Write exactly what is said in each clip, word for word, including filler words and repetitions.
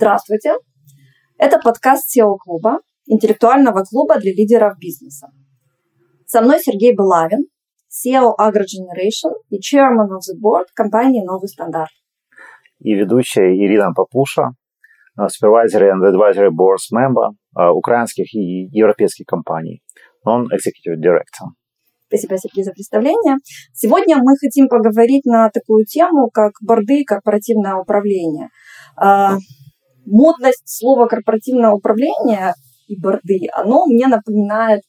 Здравствуйте! Это подкаст си и о-клуба, интеллектуального клуба для лидеров бизнеса. Со мной Сергей Былавин, си и о AgroGeneration и Chairman of the Board компании «Новый стандарт». И ведущая Ирина Попуша, Supervisor and Advisory Board Member украинских и европейских компаний, Non-Executive Director. Спасибо, Сергей, за представление. Сегодня мы хотим поговорить на такую тему, как борды и корпоративное управление. Модность слова «корпоративное управление» и борды, оно мне напоминает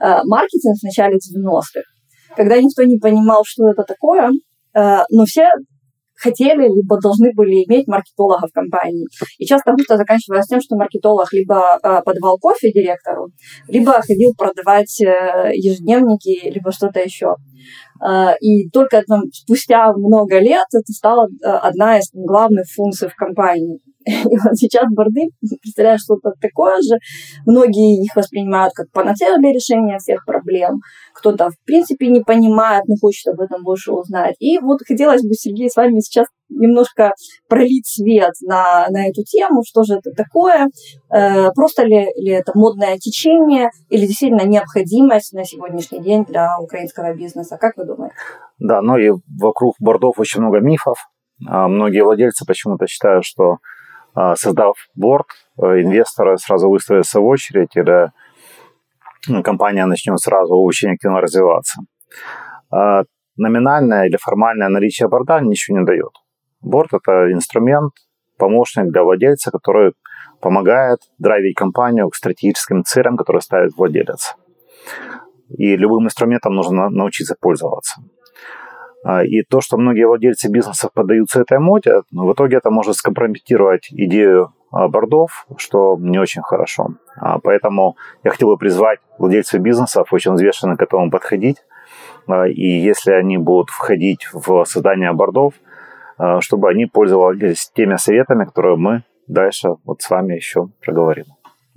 маркетинг в начале девяностых, когда никто не понимал, что это такое, но все хотели, либо должны были иметь маркетолога в компании. И часто быстро заканчивалось тем, что маркетолог либо подавал кофе директору, либо ходил продавать ежедневники, либо что-то еще. И только там, спустя много лет это стало одна из главных функций в компании. И вот сейчас борды представляют что-то такое же. Многие их воспринимают как панацею для решения всех проблем. Кто-то, в принципе, не понимает, но хочет об этом больше узнать. И вот хотелось бы, Сергей, с вами сейчас немножко пролить свет на, на эту тему. Что же это такое? Э, просто ли, ли это модное течение или действительно необходимость на сегодняшний день для украинского бизнеса? Как вы думаете? Да, ну и вокруг бордов очень много мифов. Многие владельцы почему-то считают, что создав борд, инвесторы сразу выстроятся в очередь, или компания начнет сразу очень активно развиваться. Номинальное или формальное наличие борда ничего не дает. Борд – это инструмент, помощник для владельца, который помогает драйвить компанию к стратегическим целям, которые ставит владелец. И любым инструментом нужно научиться пользоваться. И то, что многие владельцы бизнесов поддаются этой моде, в итоге это может скомпрометировать идею бордов, что не очень хорошо. Поэтому я хотел бы призвать владельцев бизнесов очень взвешенно к этому подходить. И если они будут входить в создание бордов, чтобы они пользовались теми советами, которые мы дальше вот с вами еще проговорим.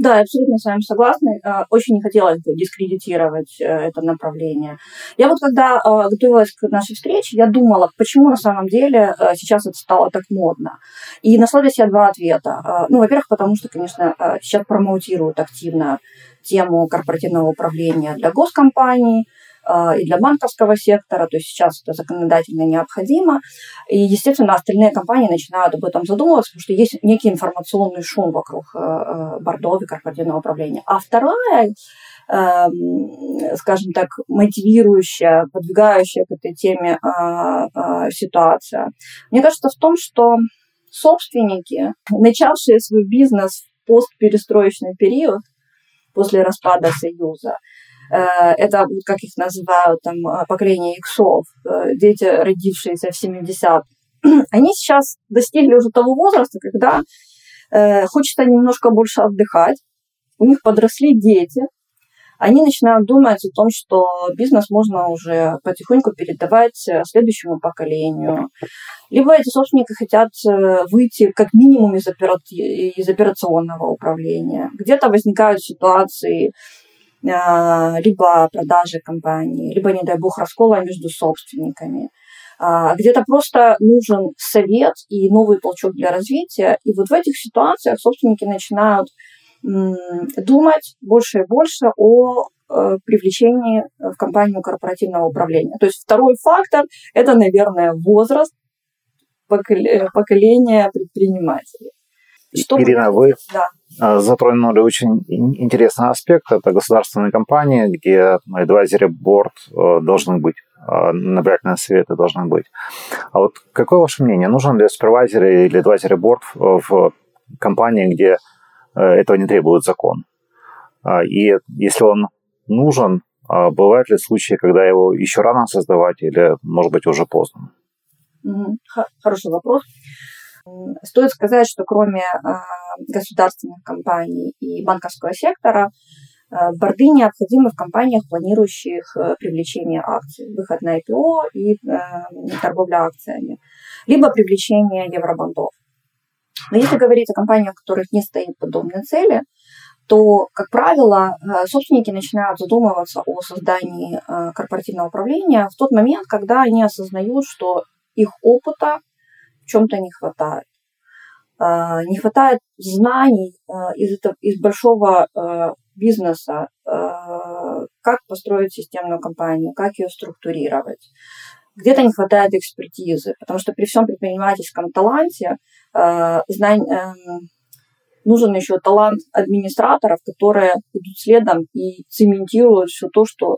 Да, я абсолютно с вами согласна. Очень не хотелось бы дискредитировать это направление. Я вот когда готовилась к нашей встрече, я думала, почему на самом деле сейчас это стало так модно. И нашла для себя два ответа. Ну, во-первых, потому что, конечно, сейчас промоутируют активно тему корпоративного управления для госкомпаний и для банковского сектора, то есть сейчас это законодательно необходимо. И, естественно, остальные компании начинают об этом задумываться, потому что есть некий информационный шум вокруг бордов и корпоративного управления. А вторая, скажем так, мотивирующая, подвигающая к этой теме ситуация, мне кажется, в том, что собственники, начавшие свой бизнес в постперестроечный период, после распада Союза, это, как их называют, там, поколение иксов, дети, родившиеся в семидесятых, они сейчас достигли уже того возраста, когда э, хочется немножко больше отдыхать, у них подросли дети, они начинают думать о том, что бизнес можно уже потихоньку передавать следующему поколению. Либо эти собственники хотят выйти как минимум из, операти- из операционного управления. Где-то возникают ситуации, либо продажи компании, либо, не дай бог, раскола между собственниками. Где-то просто нужен совет и новый толчок для развития. И вот в этих ситуациях собственники начинают думать больше и больше о привлечении в компанию корпоративного управления. То есть второй фактор – это, наверное, возраст поколения предпринимателей. Что Ирина, вы да. затронули очень интересный аспект. Это государственные компании, где advisory board должен быть, наблюдательные советы должны быть. А вот какое ваше мнение? Нужен ли supervisory или advisory board в компании, где этого не требует закон? И если он нужен, бывают ли случаи, когда его еще рано создавать или, может быть, уже поздно? Хороший вопрос. Стоит сказать, что кроме государственных компаний и банковского сектора, борды необходимы в компаниях, планирующих привлечение акций, выход на ай пи о и торговля акциями, либо привлечение евробандов. Но если говорить о компаниях, у которых не стоит подобной цели, то, как правило, собственники начинают задумываться о создании корпоративного управления в тот момент, когда они осознают, что их опыта в чем-то не хватает. не хватает знаний из, этого, из большого бизнеса, как построить системную компанию, как ее структурировать. Где-то не хватает экспертизы, потому что при всем предпринимательском таланте нужен еще талант администраторов, которые идут следом и цементируют все то, что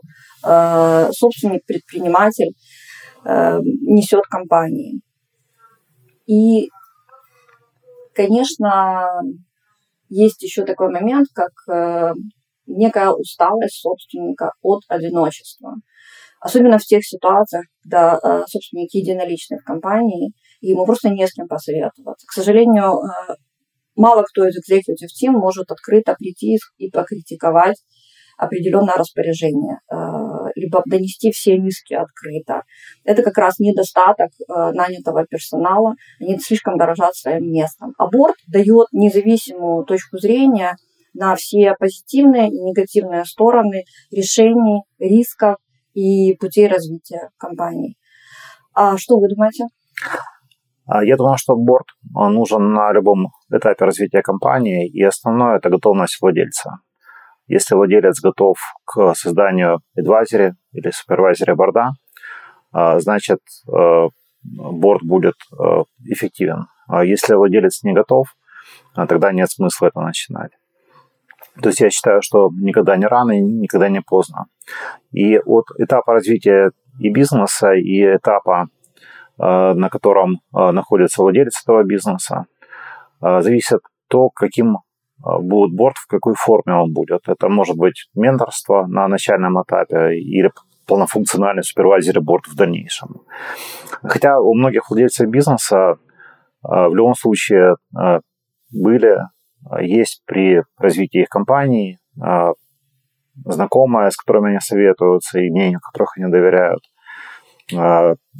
собственник, предприниматель несет компании. И, конечно, есть еще такой момент, как некая усталость собственника от одиночества. Особенно в тех ситуациях, когда собственник единоличный в компании, и ему просто не с кем посоветоваться. К сожалению, мало кто из executive team может открыто прийти и покритиковать определенное распоряжение, либо донести все риски открыто. Это как раз недостаток нанятого персонала, они слишком дорожат своим местом. А борд дает независимую точку зрения на все позитивные и негативные стороны решений, рисков и путей развития компании. А что вы думаете? Я думаю, что борд нужен на любом этапе развития компании, и основное – это готовность владельца. Если владелец готов к созданию advisory или супервайзера борда, значит, борд будет эффективен. Если владелец не готов, тогда нет смысла это начинать. То есть я считаю, что никогда не рано и никогда не поздно. И от этапа развития и бизнеса, и этапа, на котором находится владелец этого бизнеса, зависит то, каким будет борд, в какой форме он будет. Это может быть менторство на начальном этапе или полнофункциональный супервайзер борд в дальнейшем. Хотя у многих владельцев бизнеса в любом случае были, есть при развитии их компаний знакомые, с которыми они советуются и мнению которых они доверяют,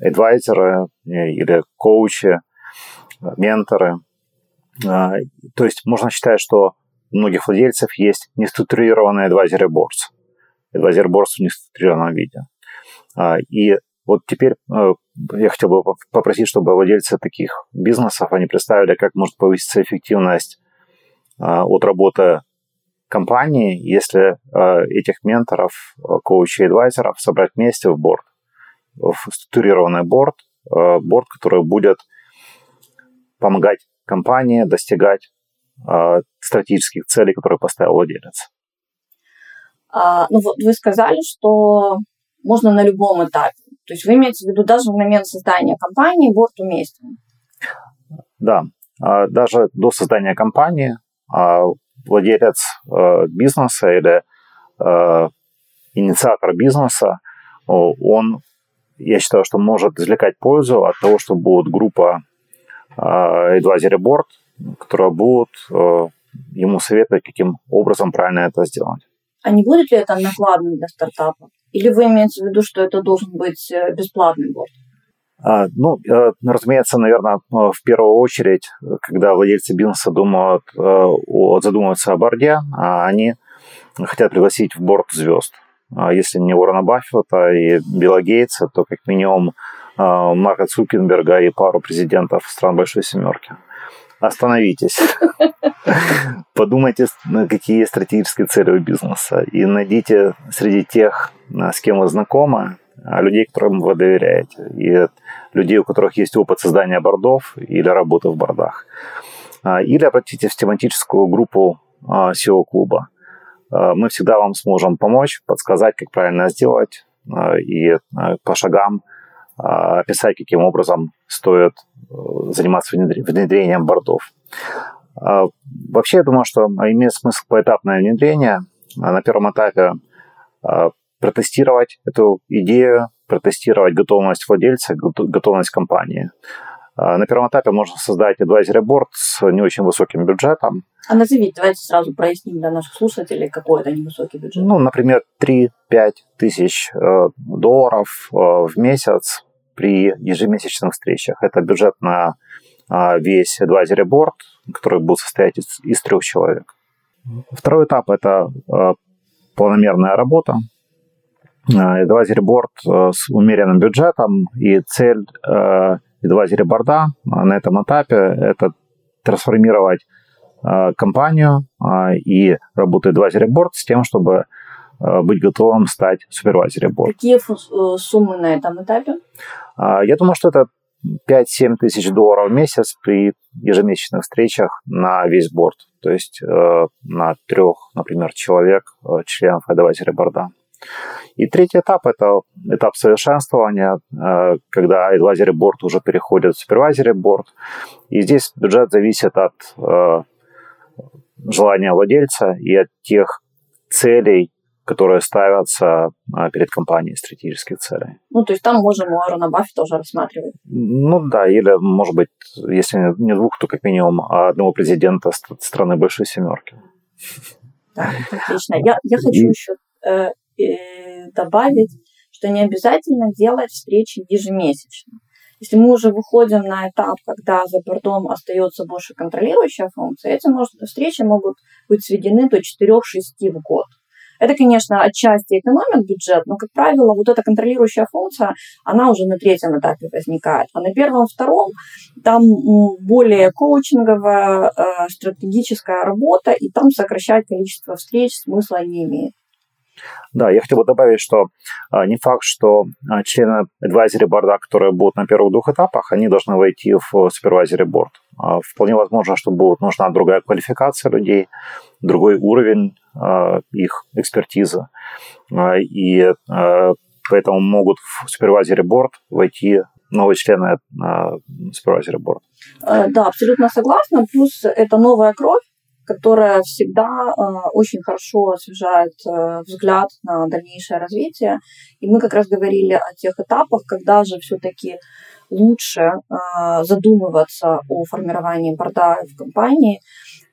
адвайзеры или коучи, менторы. То есть можно считать, что у многих владельцев есть неструктурированные advisory boards. Advisory boards в неструктурированном виде. И вот теперь я хотел бы попросить, чтобы владельцы таких бизнесов, они представили, как может повыситься эффективность от работы компании, если этих менторов, коучей, адвайзеров собрать вместе в борд, в структурированный борд, борд, который будет помогать компании достигать э, стратегических целей, которые поставил владелец. А, ну вот вы сказали, что можно на любом этапе. То есть вы имеете в виду даже в момент создания компании борд уместен? Да, а, даже до создания компании а, владелец а, бизнеса или а, инициатор бизнеса, он, я считаю, что может извлекать пользу от того, что будет группа advisory board, которые будут ему советовать, каким образом правильно это сделать. А не будет ли это накладным для стартапа? Или вы имеете в виду, что это должен быть бесплатный борд? А, ну, разумеется, наверное, в первую очередь, когда владельцы бизнеса думают, задумываются о борде, они хотят пригласить в борд звезд. Если не Уоррена Баффета и Билла Гейтса, то как минимум Марка Цукерберга и пару президентов стран Большой Семерки. Остановитесь. Подумайте, какие стратегические цели у бизнеса. И найдите среди тех, с кем вы знакомы, людей, которым вы доверяете. И людей, у которых есть опыт создания бордов или работы в бордах. Или обратитесь в тематическую группу си и о-клуба. Мы всегда вам сможем помочь, подсказать, как правильно сделать. И по шагам описать, каким образом стоит заниматься внедрением бордов. Вообще, я думаю, что имеет смысл поэтапное внедрение. На первом этапе протестировать эту идею, протестировать готовность владельца, готовность компании. На первом этапе можно создать advisory board с не очень высоким бюджетом. А назовите, давайте сразу проясним для наших слушателей, какой это невысокий бюджет. Ну, например, три-пять тысяч долларов в месяц при ежемесячных встречах. Это бюджет на весь advisory board, который будет состоять из, из трех человек. Второй этап – это планомерная работа. Advisory board с умеренным бюджетом и цель – advisory борда на этом этапе – это трансформировать э, компанию э, и работу advisory board с тем, чтобы э, быть готовым стать supervisory board. Какие фу- суммы на этом этапе? Э, я думаю, что это пять-семь тысяч долларов в месяц при ежемесячных встречах на весь борд. То есть э, на трех, например, человек, э, членов advisory board. И третий этап – это этап совершенствования, когда advisory board уже переходит в supervisory board. И здесь бюджет зависит от желания владельца и от тех целей, которые ставятся перед компанией, стратегических целей. Ну, то есть там можно Уоррена Баффета уже рассматривать? Ну да, или, может быть, если не двух, то как минимум одного президента страны большой семерки. Да, отлично. Я, я хочу и... еще... добавить, что не обязательно делать встречи ежемесячно. Если мы уже выходим на этап, когда за бордом остается больше контролирующая функция, эти может, встречи могут быть сведены до четыре-шесть в год. Это, конечно, отчасти экономит бюджет, но, как правило, вот эта контролирующая функция, она уже на третьем этапе возникает. А на первом, втором там более коучинговая, э, стратегическая работа, и там сокращать количество встреч смысла не имеет. Да, я хотел бы добавить, что э, не факт, что э, члены advisory board, которые будут на первых двух этапах, они должны войти в supervisory board. Э, вполне возможно, что будет нужна другая квалификация людей, другой уровень э, их экспертизы. Э, и э, поэтому могут в supervisory board войти новые члены э, supervisory board. Э, да, абсолютно согласна. Плюс это новая кровь, которая всегда э, очень хорошо освежает э, взгляд на дальнейшее развитие. И мы как раз говорили о тех этапах, когда же все-таки лучше э, задумываться о формировании борда в компании.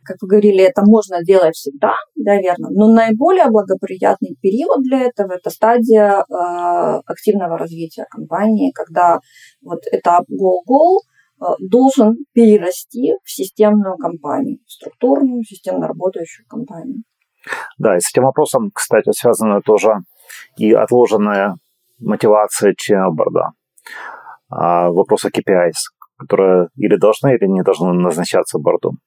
Как вы говорили, это можно делать всегда, да, верно. Но наиболее благоприятный период для этого – это стадия э, активного развития компании, когда вот этап go-go должен перерасти в системную компанию, в структурную, системно работающую компанию. Да, и с этим вопросом, кстати, связаны тоже и отложенная мотивация членов борда. Вопрос о кей пи айс, которые или должны, или не должны назначаться бордом.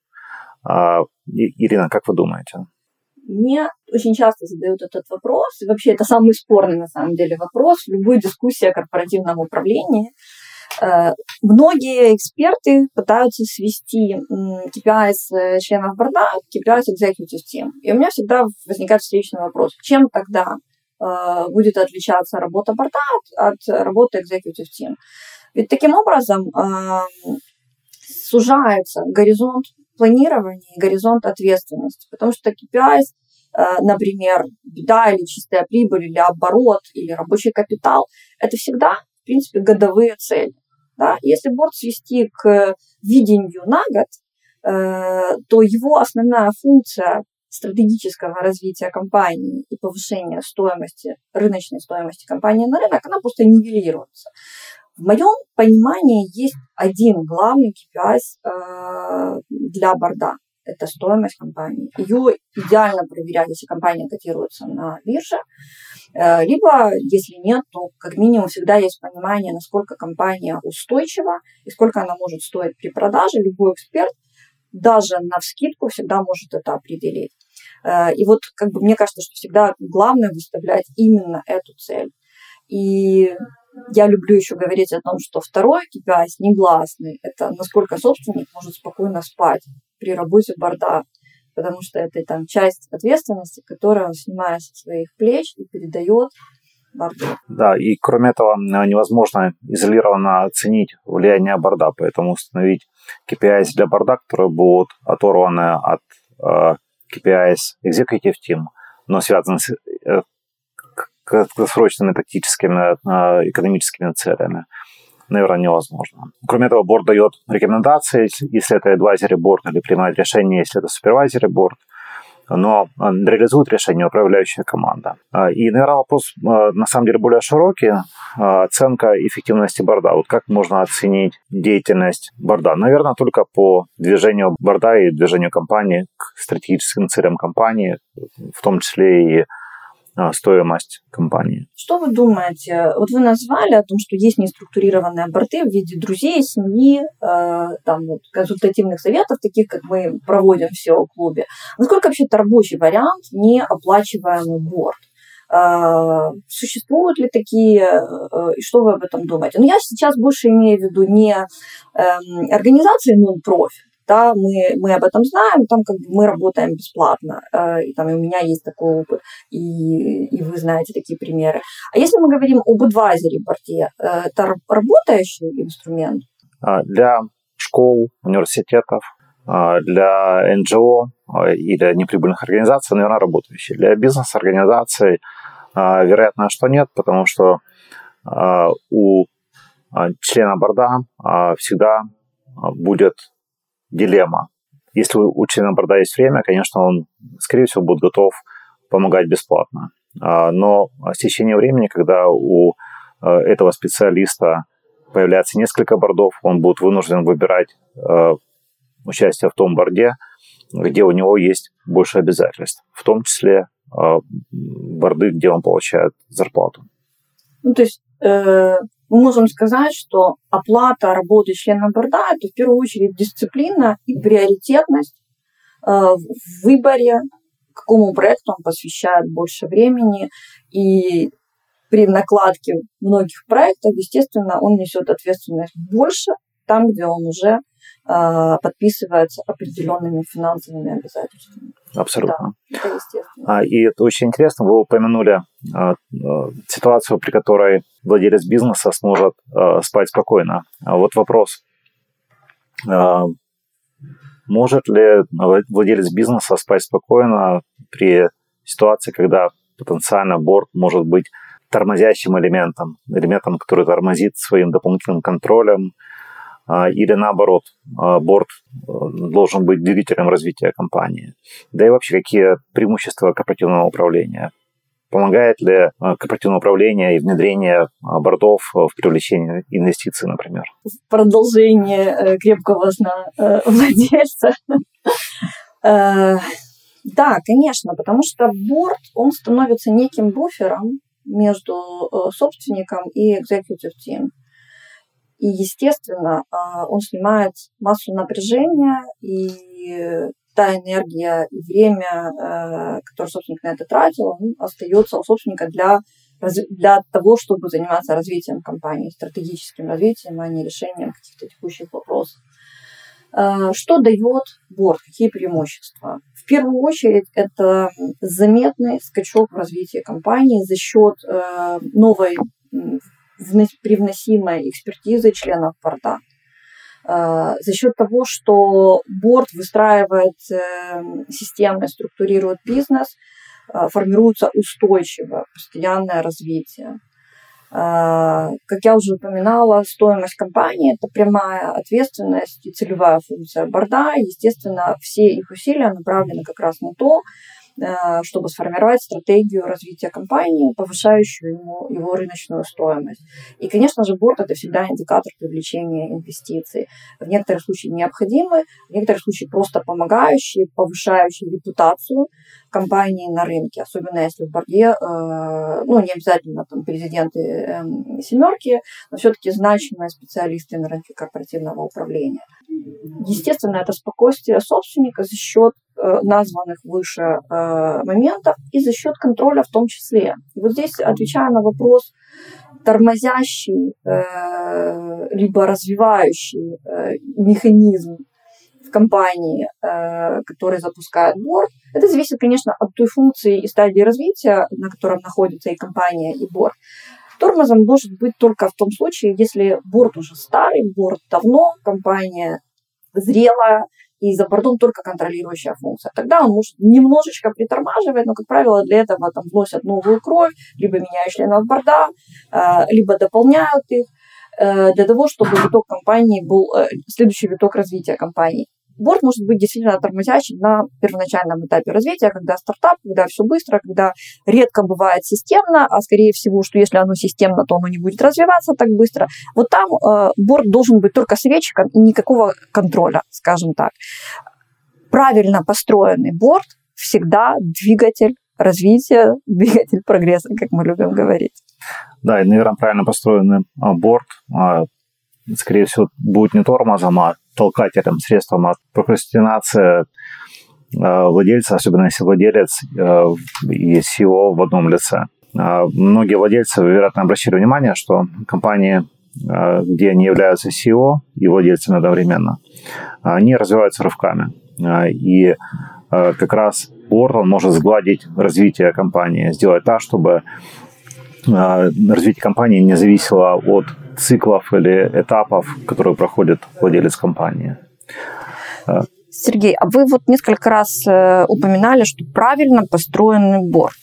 Ирина, как вы думаете? Мне очень часто задают этот вопрос. И вообще это самый спорный, на самом деле, вопрос в любой дискуссии о корпоративном управлении. Многие эксперты пытаются свести кей пи ай членов борда к кей пи ай executive team. И у меня всегда возникает встречный вопрос, чем тогда будет отличаться работа борда от, от работы executive team. Ведь таким образом сужается горизонт планирования и горизонт ответственности, потому что кей пи ай, например, беда или чистая прибыль, или оборот, или рабочий капитал, это всегда, в принципе, годовые цели. Да? Если борд свести к видению на год, э, то его основная функция стратегического развития компании и повышения стоимости, рыночной стоимости компании на рынок, она просто нивелируется. В моем понимании есть один главный кей пи ай э, для борда. Это стоимость компании. Ее идеально проверять, если компания котируется на бирже, либо, если нет, то как минимум всегда есть понимание, насколько компания устойчива и сколько она может стоить при продаже. Любой эксперт даже навскидку всегда может это определить. И вот как бы мне кажется, что всегда главное выставлять именно эту цель. И я люблю еще говорить о том, что второй кей пи ай негласный – это насколько собственник может спокойно спать при работе борда, потому что это там часть ответственности, которую он снимает со своих плеч и передает борду. Да, и кроме этого невозможно изолированно оценить влияние борда, поэтому установить кей пи ай для борда, которые будут оторваны от э, кей пи ай Executive Team, но связаны с э, краткосрочными тактическими э, экономическими целями, наверное, невозможно. Кроме этого, борд дает рекомендации, если это advisory board, или принимает решение, если это supervisory board, но реализует решение управляющая команда. И, наверное, вопрос, на самом деле, более широкий, оценка эффективности борда. Вот как можно оценить деятельность борда? Наверное, только по движению борда и движению компании к стратегическим целям компании, в том числе и стоимость компании. Что вы думаете? Вот вы назвали о том, что есть неструктурированные борды в виде друзей, семьи, э, там, вот, консультативных советов, таких, как мы проводим в си и о-клубе. Насколько вообще рабочий вариант неоплачиваемый борд? Э, существуют ли такие, э, и что вы об этом думаете? Но я сейчас больше имею в виду не э, организации нон-профит. Да, мы, мы об этом знаем, там как бы мы работаем бесплатно, э, и там и у меня есть такой опыт, и, и вы знаете такие примеры. А если мы говорим об адвайзери-борде, э, это работающий инструмент? Для школ, университетов, для эн джи о и для неприбыльных организаций, наверное, работающий. Для бизнес-организаций, вероятно, что нет, потому что у члена борда всегда будет дилемма. Если у члена борда есть время, конечно, он, скорее всего, будет готов помогать бесплатно. Но с течением времени, когда у этого специалиста появляется несколько бордов, он будет вынужден выбирать участие в том борде, где у него есть больше обязательств, в том числе борды, где он получает зарплату. Ну, то есть э, мы можем сказать, что оплата работы члена борда – это в первую очередь дисциплина и приоритетность э, в выборе, какому проекту он посвящает больше времени. И при накладке многих проектов, естественно, он несет ответственность больше там, где он уже э, подписывается определенными финансовыми обязательствами. Абсолютно. Да, это естественно. И это очень интересно. Вы упомянули э, ситуацию, при которой владелец бизнеса сможет э, спать спокойно. А вот вопрос. Э, может ли владелец бизнеса спать спокойно при ситуации, когда потенциально борд может быть тормозящим элементом, элементом, который тормозит своим дополнительным контролем, или наоборот, борд должен быть двигателем развития компании? Да и вообще, какие преимущества корпоративного управления? Помогает ли корпоративное управление и внедрение бордов в привлечении инвестиций, например? В продолжение крепкого сна владельца. Да, конечно, потому что борд, он становится неким буфером между собственником и executive team. И, естественно, он снимает массу напряжения, и та энергия и время, которое собственник на это тратил, остается у собственника для, для того, чтобы заниматься развитием компании, стратегическим развитием, а не решением каких-то текущих вопросов. Что дает борд? Какие преимущества? В первую очередь, это заметный скачок в развитии компании за счет новой привносимой экспертизы членов борда. За счет того, что борд выстраивает системы, структурирует бизнес, формируется устойчивое, постоянное развитие. Как я уже упоминала, стоимость компании – это прямая ответственность и целевая функция борда. Естественно, все их усилия направлены как раз на то, чтобы сформировать стратегию развития компании, повышающую ему, его рыночную стоимость. И, конечно же, борд – это всегда индикатор привлечения инвестиций. В некоторых случаях необходимый, в некоторых случаях просто помогающий, повышающий репутацию компании на рынке. Особенно если в борде, ну, не обязательно там президенты «семерки», но все-таки значимые специалисты на рынке корпоративного управления. Естественно, это спокойствие собственника за счет названных выше моментов и за счет контроля в том числе. И вот здесь, отвечая на вопрос, тормозящий либо развивающий механизм в компании, который запускает борд, это зависит, конечно, от той функции и стадии развития, на котором находится и компания, и борд. Тормозом может быть только в том случае, если борд уже старый, борд давно, компания зрелая, и за бордом только контролирующая функция. Тогда он может немножечко притормаживать, но, как правило, для этого там вносят новую кровь, либо меняют членов борда, либо дополняют их, для того, чтобы виток компании был, следующий виток развития компании. Борд может быть действительно тормозящим на первоначальном этапе развития, когда стартап, когда все быстро, когда редко бывает системно, а скорее всего, что если оно системно, то оно не будет развиваться так быстро. Вот там э, борд должен быть только советчиком и никакого контроля, скажем так. Правильно построенный борд всегда двигатель развития, двигатель прогресса, как мы любим говорить. Да, и, наверное, правильно построенный борт, скорее всего, будет не тормозом, а толкателем, средством. А прокрастинация владельца, особенно если владелец и си и о в одном лице. Многие владельцы, вероятно, обращали внимание, что компании, где они являются си и о и владельцами одновременно, они развиваются рывками. И как раз борт, он может сгладить развитие компании, сделать так, чтобы развитие компании не зависело от циклов или этапов, которые проходит владелец компании. Сергей, а вы вот несколько раз упоминали, что правильно построенный борт.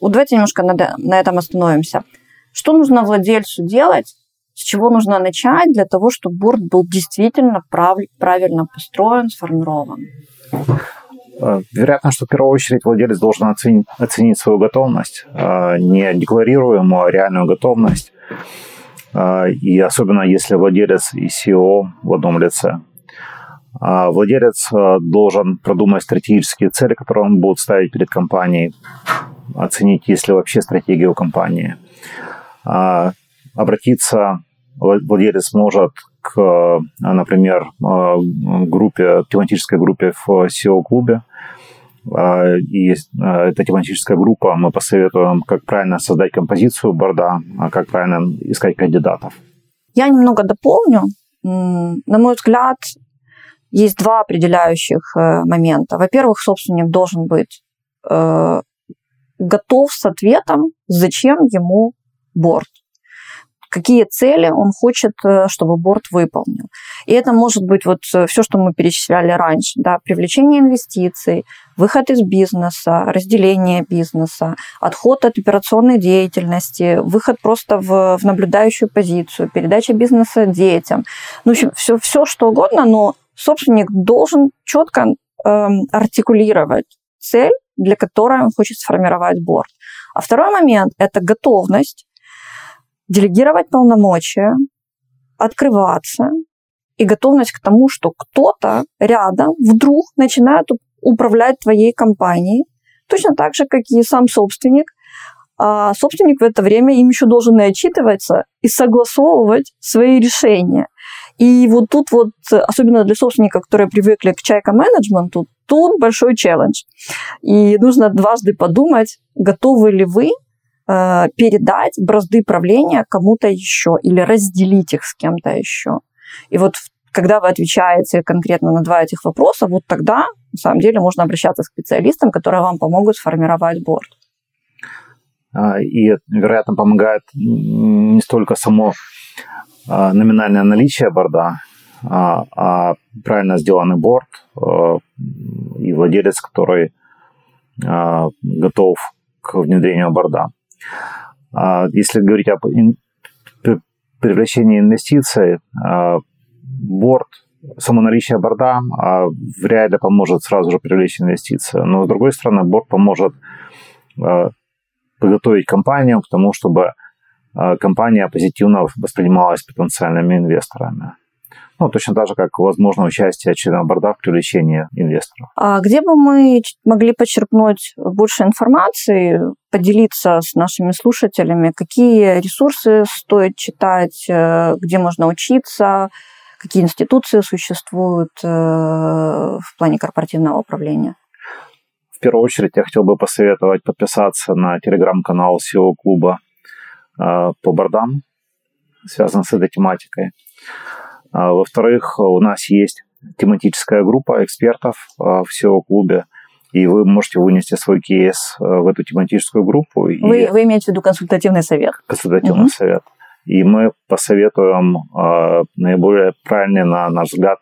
Вот давайте немножко на этом остановимся. Что нужно владельцу делать, с чего нужно начать для того, чтобы борт был действительно прав... правильно построен, сформирован? Вероятно, что в первую очередь владелец должен оценить, оценить свою готовность, не декларируемую, а реальную готовность. И особенно, если владелец и си и о в одном лице. Владелец должен продумать стратегические цели, которые он будет ставить перед компанией, оценить, есть ли вообще стратегия у компании. Обратиться владелец может к, например, группе, тематической группе в си и о-клубе. И эта тематическая группа, мы посоветуем, как правильно создать композицию борда, как правильно искать кандидатов. Я немного дополню. На мой взгляд, есть два определяющих момента. Во-первых, собственник должен быть э, готов с ответом, зачем ему борд, какие цели он хочет, чтобы борд выполнил. И это может быть вот все, что мы перечисляли раньше, да, привлечение инвестиций, выход из бизнеса, разделение бизнеса, отход от операционной деятельности, выход просто в, в наблюдающую позицию, передача бизнеса детям. Ну, в общем, все, все что угодно, но собственник должен четко э, артикулировать цель, для которой он хочет сформировать борд. А второй момент – это готовность делегировать полномочия, открываться и готовность к тому, что кто-то рядом вдруг начинает управлять твоей компанией, точно так же, как и сам собственник. А собственник в это время им еще должен и отчитываться, и согласовывать свои решения. И вот тут вот, особенно для собственников, которые привыкли к чайка-менеджменту, тут большой челлендж. И нужно дважды подумать, готовы ли вы передать бразды правления кому-то еще или разделить их с кем-то еще. И вот когда вы отвечаете конкретно на два этих вопроса, вот тогда на самом деле можно обращаться к специалистам, которые вам помогут сформировать борд. И, вероятно, помогает не столько само номинальное наличие борда, а правильно сделанный борд и владелец, который готов к внедрению борда. Если говорить о привлечении инвестиций, борд, само наличие борда вряд ли поможет сразу же привлечь инвестиции. Но, с другой стороны, борд поможет подготовить компанию к тому, чтобы компания позитивно воспринималась потенциальными инвесторами. Ну, точно так же, как возможно участие члена борда в привлечении инвесторов. А где бы мы могли почерпнуть больше информации, поделиться с нашими слушателями, какие ресурсы стоит читать, где можно учиться, какие институции существуют в плане корпоративного управления? В первую очередь я хотел бы посоветовать подписаться на телеграм-канал си и о-клуба по бордам, связанным с этой тематикой. Во-вторых, у нас есть тематическая группа экспертов в си и о-клубе, и вы можете вынести свой кейс в эту тематическую группу. Вы, и... вы имеете в виду консультативный совет? Консультативный угу. совет. И мы посоветуем э, наиболее правильный, на наш взгляд,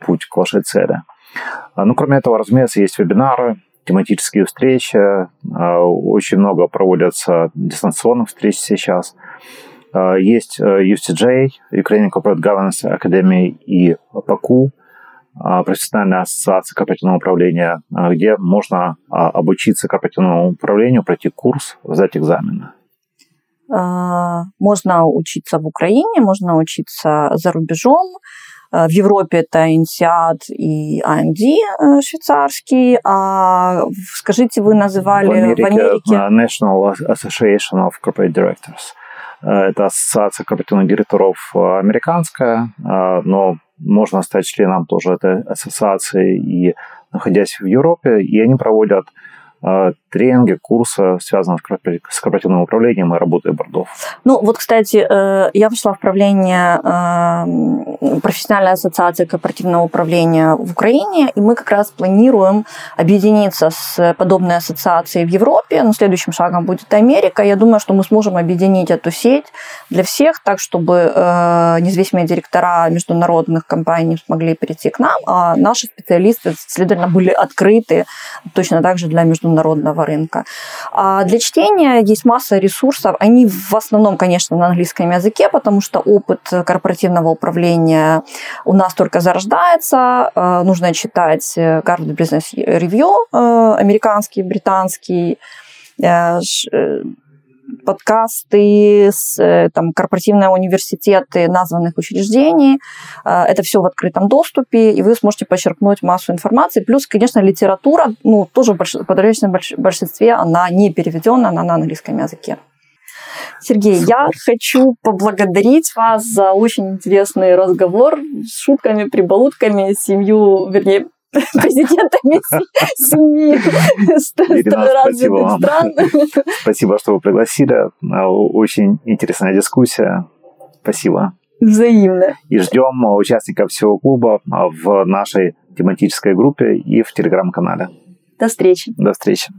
путь к вашей цели. Ну, кроме этого, разумеется, есть вебинары, тематические встречи. Э, очень много проводятся дистанционных встреч сейчас. Есть ю си джей, Ukrainian Corporate Governance Academy, и ПАКУ, профессиональная ассоциация корпоративного управления, где можно обучиться корпоративному управлению, пройти курс, сдать экзамены. Можно учиться в Украине, можно учиться за рубежом. В Европе это INSIAD и эй эм ди швейцарский. А скажите, вы называли в Америке, в Америке... National Association of Corporate Directors. Это ассоциация корпоративных директоров американская, но можно стать членом тоже этой ассоциации, и находясь в Европе, и они проводят тренинги, курсы, связанные с корпоративным управлением и работой бордов. Ну, вот, кстати, я вошла в правление профессиональной ассоциации корпоративного управления в Украине, и мы как раз планируем объединиться с подобной ассоциацией в Европе, но следующим шагом будет Америка. Я думаю, что мы сможем объединить эту сеть для всех, так, чтобы независимые директора международных компаний смогли перейти к нам, а наши специалисты, следовательно, были открыты точно так же для международных международного рынка. А для чтения есть масса ресурсов. Они в основном, конечно, на английском языке, потому что опыт корпоративного управления у нас только зарождается. Нужно читать Harvard Business Review, американский, британский, подкасты, там, корпоративные университеты названных учреждений. Это все в открытом доступе, и вы сможете почерпнуть массу информации. Плюс, конечно, литература, ну, тоже в подавляющем большинстве она не переведена, она на английском языке. Сергей, я хочу поблагодарить вас за очень интересный разговор с шутками, прибаутками, семью, вернее, президентами СМИ развитых стран. Спасибо, что вы пригласили. Очень интересная дискуссия. Спасибо. Взаимно. И ждем участников си и о-клуба в нашей тематической группе и в телеграм-канале. До встречи. До встречи.